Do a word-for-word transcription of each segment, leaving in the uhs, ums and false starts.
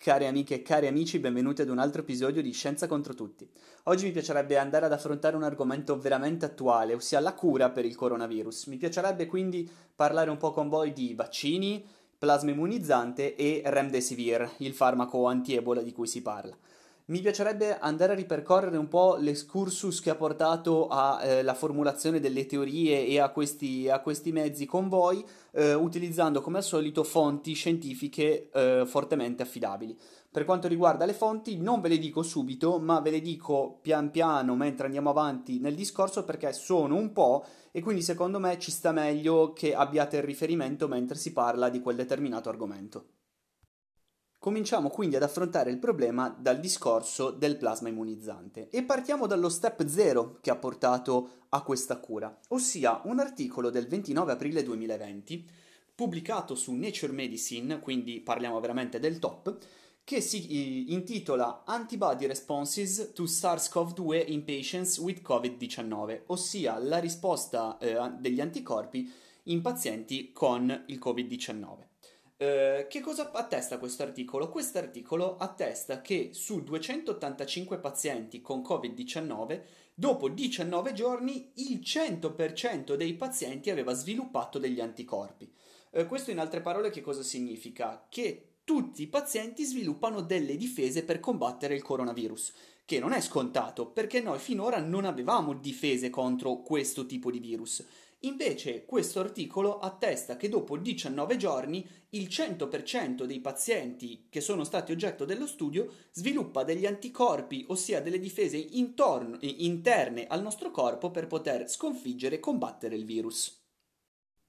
Cari amiche e cari amici, benvenuti ad un altro episodio di Scienza contro tutti. Oggi mi piacerebbe andare ad affrontare un argomento veramente attuale, ossia la cura per il coronavirus. Mi piacerebbe quindi parlare un po' con voi di vaccini, plasma immunizzante e Remdesivir, il farmaco antiebola di cui si parla. Mi piacerebbe andare a ripercorrere un po' l'escursus che ha portato alla eh, formulazione delle teorie e a questi, a questi mezzi con voi, eh, utilizzando come al solito fonti scientifiche eh, fortemente affidabili. Per quanto riguarda le fonti, non ve le dico subito, ma ve le dico pian piano mentre andiamo avanti nel discorso, perché sono un po' e quindi secondo me ci sta meglio che abbiate il riferimento mentre si parla di quel determinato argomento. Cominciamo quindi ad affrontare il problema dal discorso del plasma immunizzante e partiamo dallo step zero che ha portato a questa cura, ossia un articolo del ventinove aprile duemilaventi pubblicato su Nature Medicine, quindi parliamo veramente del top, che si intitola Antibody Responses to SARS-CoV due in Patients with covid diciannove, ossia la risposta eh, degli anticorpi in pazienti con il covid diciannove. Uh, che cosa attesta questo articolo? Questo articolo attesta che su duecentottantacinque pazienti con covid diciannove, dopo diciannove giorni il cento per cento dei pazienti aveva sviluppato degli anticorpi. Uh, questo in altre parole che cosa significa? Che tutti i pazienti sviluppano delle difese per combattere il coronavirus, che non è scontato perché noi finora non avevamo difese contro questo tipo di virus. Invece questo articolo attesta che dopo diciannove giorni il cento per cento dei pazienti che sono stati oggetto dello studio sviluppa degli anticorpi, ossia delle difese intorno, interne al nostro corpo per poter sconfiggere e combattere il virus.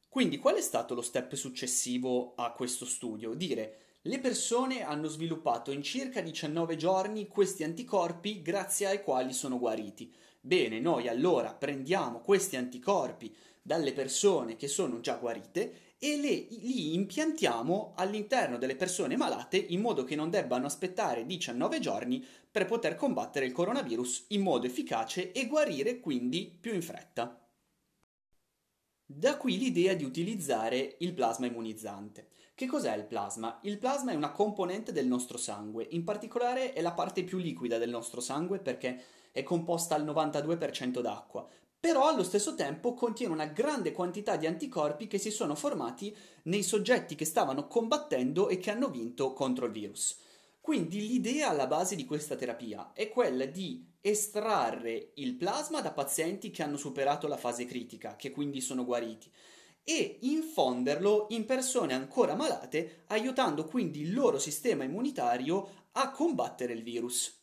Quindi qual è stato lo step successivo a questo studio? Dire le persone hanno sviluppato in circa diciannove giorni questi anticorpi grazie ai quali sono guariti. Bene, noi allora prendiamo questi anticorpi dalle persone che sono già guarite e le, li impiantiamo all'interno delle persone malate in modo che non debbano aspettare diciannove giorni per poter combattere il coronavirus in modo efficace e guarire quindi più in fretta. Da qui l'idea di utilizzare il plasma immunizzante. Che cos'è il plasma? Il plasma è una componente del nostro sangue, in particolare è la parte più liquida del nostro sangue perché è composta al novantadue per cento d'acqua. Però allo stesso tempo contiene una grande quantità di anticorpi che si sono formati nei soggetti che stavano combattendo e che hanno vinto contro il virus. Quindi l'idea alla base di questa terapia è quella di estrarre il plasma da pazienti che hanno superato la fase critica, che quindi sono guariti, e infonderlo in persone ancora malate, aiutando quindi il loro sistema immunitario a combattere il virus.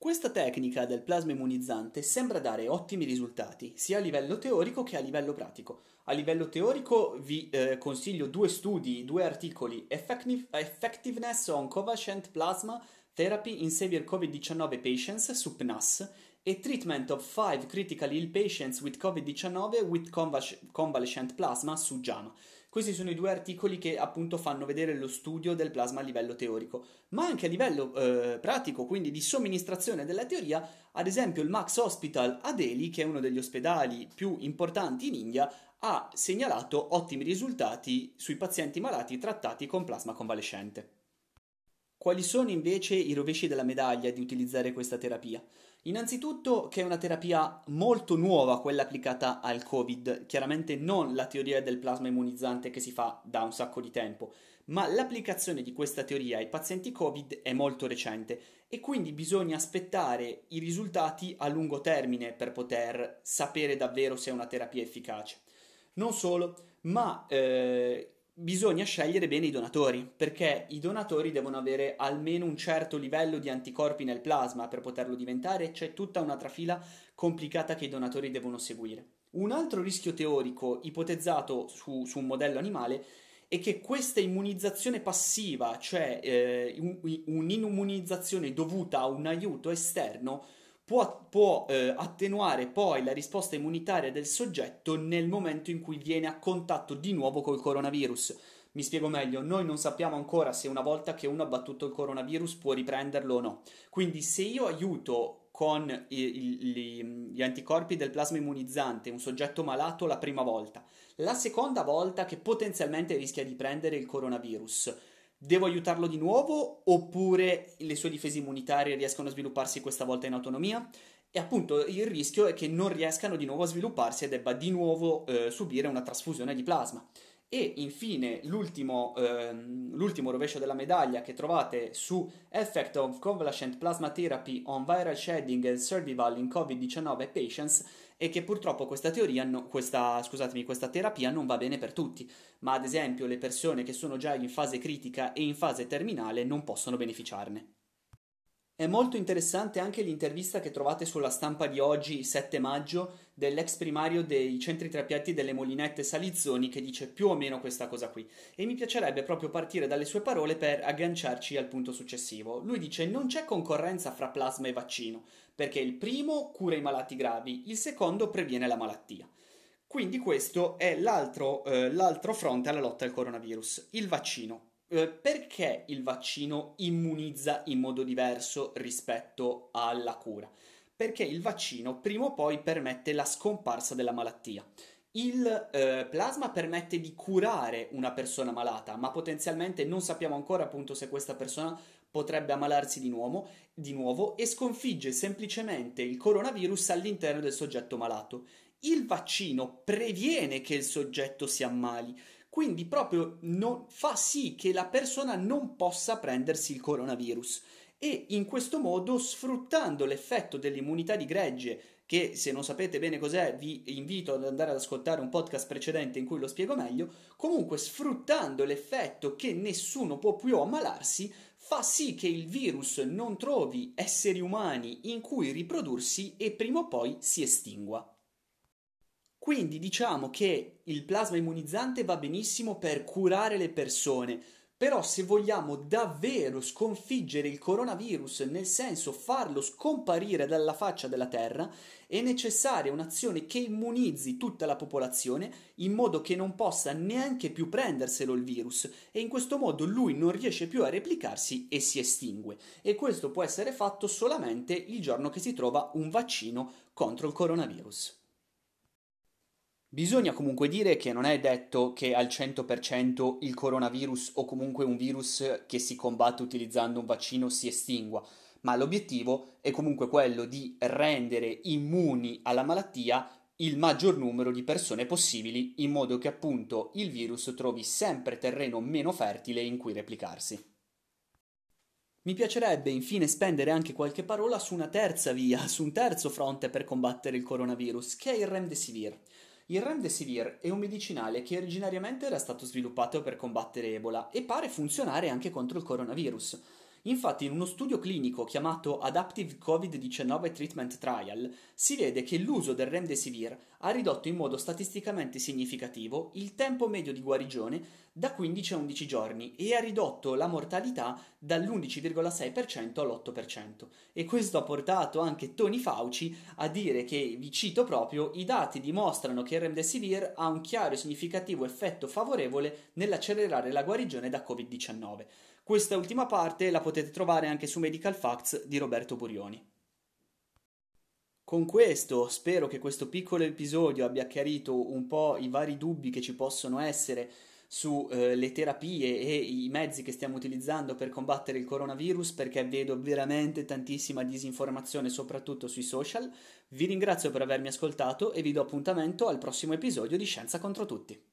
Questa tecnica del plasma immunizzante sembra dare ottimi risultati, sia a livello teorico che a livello pratico. A livello teorico vi eh, consiglio due studi, due articoli, Effectiveness on Convalescent Plasma Therapy in Severe covid diciannove Patients su P N A S e Treatment of five Critical Ill Patients with covid diciannove with Convalescent Plasma su JAMA. Questi sono i due articoli che appunto fanno vedere lo studio del plasma a livello teorico, ma anche a livello eh, pratico, quindi di somministrazione della teoria. Ad esempio il Max Hospital a Delhi, che è uno degli ospedali più importanti in India, ha segnalato ottimi risultati sui pazienti malati trattati con plasma convalescente. Quali sono invece i rovesci della medaglia di utilizzare questa terapia? Innanzitutto che è una terapia molto nuova quella applicata al Covid, chiaramente non la teoria del plasma immunizzante che si fa da un sacco di tempo, ma l'applicazione di questa teoria ai pazienti Covid è molto recente e quindi bisogna aspettare i risultati a lungo termine per poter sapere davvero se è una terapia efficace. Non solo, ma eh, bisogna scegliere bene i donatori, perché i donatori devono avere almeno un certo livello di anticorpi nel plasma per poterlo diventare. C'è tutta una trafila complicata che i donatori devono seguire. Un altro rischio teorico ipotizzato su, su un modello animale è che questa immunizzazione passiva, cioè eh, un'immunizzazione dovuta a un aiuto esterno, può, può eh, attenuare poi la risposta immunitaria del soggetto nel momento in cui viene a contatto di nuovo col coronavirus. Mi spiego meglio, noi non sappiamo ancora se una volta che uno ha battuto il coronavirus può riprenderlo o no. Quindi se io aiuto con i, i, gli anticorpi del plasma immunizzante un soggetto malato la prima volta, la seconda volta che potenzialmente rischia di prendere il coronavirus, Devo aiutarlo di nuovo oppure le sue difese immunitarie riescono a svilupparsi questa volta in autonomia? E appunto il rischio è che non riescano di nuovo a svilupparsi e debba di nuovo eh, subire una trasfusione di plasma. E infine l'ultimo, ehm, l'ultimo rovescio della medaglia che trovate su Effect of Convalescent Plasma Therapy on Viral Shedding and Survival in covid diciannove Patients è che purtroppo questa teoria, no, questa, scusatemi, questa terapia non va bene per tutti, ma ad esempio le persone che sono già in fase critica e in fase terminale non possono beneficiarne. È molto interessante anche l'intervista che trovate sulla stampa di oggi, sette maggio, dell'ex primario dei centri trapianti delle Molinette Salizzoni, che dice più o meno questa cosa qui. E mi piacerebbe proprio partire dalle sue parole per agganciarci al punto successivo. Lui dice: non c'è concorrenza fra plasma e vaccino, perché il primo cura i malati gravi, il secondo previene la malattia. Quindi questo è l'altro, eh, l'altro fronte alla lotta al coronavirus, il vaccino. Perché il vaccino immunizza in modo diverso rispetto alla cura? Perché il vaccino prima o poi permette la scomparsa della malattia. Il eh, plasma permette di curare una persona malata, ma potenzialmente non sappiamo ancora appunto se questa persona potrebbe ammalarsi di nuovo, di nuovo e sconfigge semplicemente il coronavirus all'interno del soggetto malato. Il vaccino previene che il soggetto si ammali. Quindi proprio non, fa sì che la persona non possa prendersi il coronavirus e in questo modo, sfruttando l'effetto dell'immunità di gregge, che se non sapete bene cos'è vi invito ad andare ad ascoltare un podcast precedente in cui lo spiego meglio, comunque sfruttando l'effetto che nessuno può più ammalarsi, fa sì che il virus non trovi esseri umani in cui riprodursi e prima o poi si estingua. Quindi diciamo che il plasma immunizzante va benissimo per curare le persone, però se vogliamo davvero sconfiggere il coronavirus, nel senso farlo scomparire dalla faccia della terra, è necessaria un'azione che immunizzi tutta la popolazione in modo che non possa neanche più prenderselo il virus e in questo modo lui non riesce più a replicarsi e si estingue. E questo può essere fatto solamente il giorno che si trova un vaccino contro il coronavirus. Bisogna comunque dire che non è detto che al cento per cento il coronavirus o comunque un virus che si combatte utilizzando un vaccino si estingua, ma l'obiettivo è comunque quello di rendere immuni alla malattia il maggior numero di persone possibili in modo che appunto il virus trovi sempre terreno meno fertile in cui replicarsi. Mi piacerebbe infine spendere anche qualche parola su una terza via, su un terzo fronte per combattere il coronavirus, che è il Remdesivir. Il Remdesivir è un medicinale che originariamente era stato sviluppato per combattere Ebola e pare funzionare anche contro il coronavirus. Infatti in uno studio clinico chiamato Adaptive covid diciannove Treatment Trial si vede che l'uso del Remdesivir ha ridotto in modo statisticamente significativo il tempo medio di guarigione da quindici a undici giorni e ha ridotto la mortalità dall'undici virgola sei per cento all'otto per cento. E questo ha portato anche Tony Fauci a dire che, vi cito proprio, i dati dimostrano che il Remdesivir ha un chiaro e significativo effetto favorevole nell'accelerare la guarigione da covid diciannove. Questa ultima parte la potete trovare anche su Medical Facts di Roberto Burioni. Con questo spero che questo piccolo episodio abbia chiarito un po' i vari dubbi che ci possono essere sulle eh, terapie e i mezzi che stiamo utilizzando per combattere il coronavirus, perché vedo veramente tantissima disinformazione soprattutto sui social. Vi ringrazio per avermi ascoltato e vi do appuntamento al prossimo episodio di Scienza contro tutti.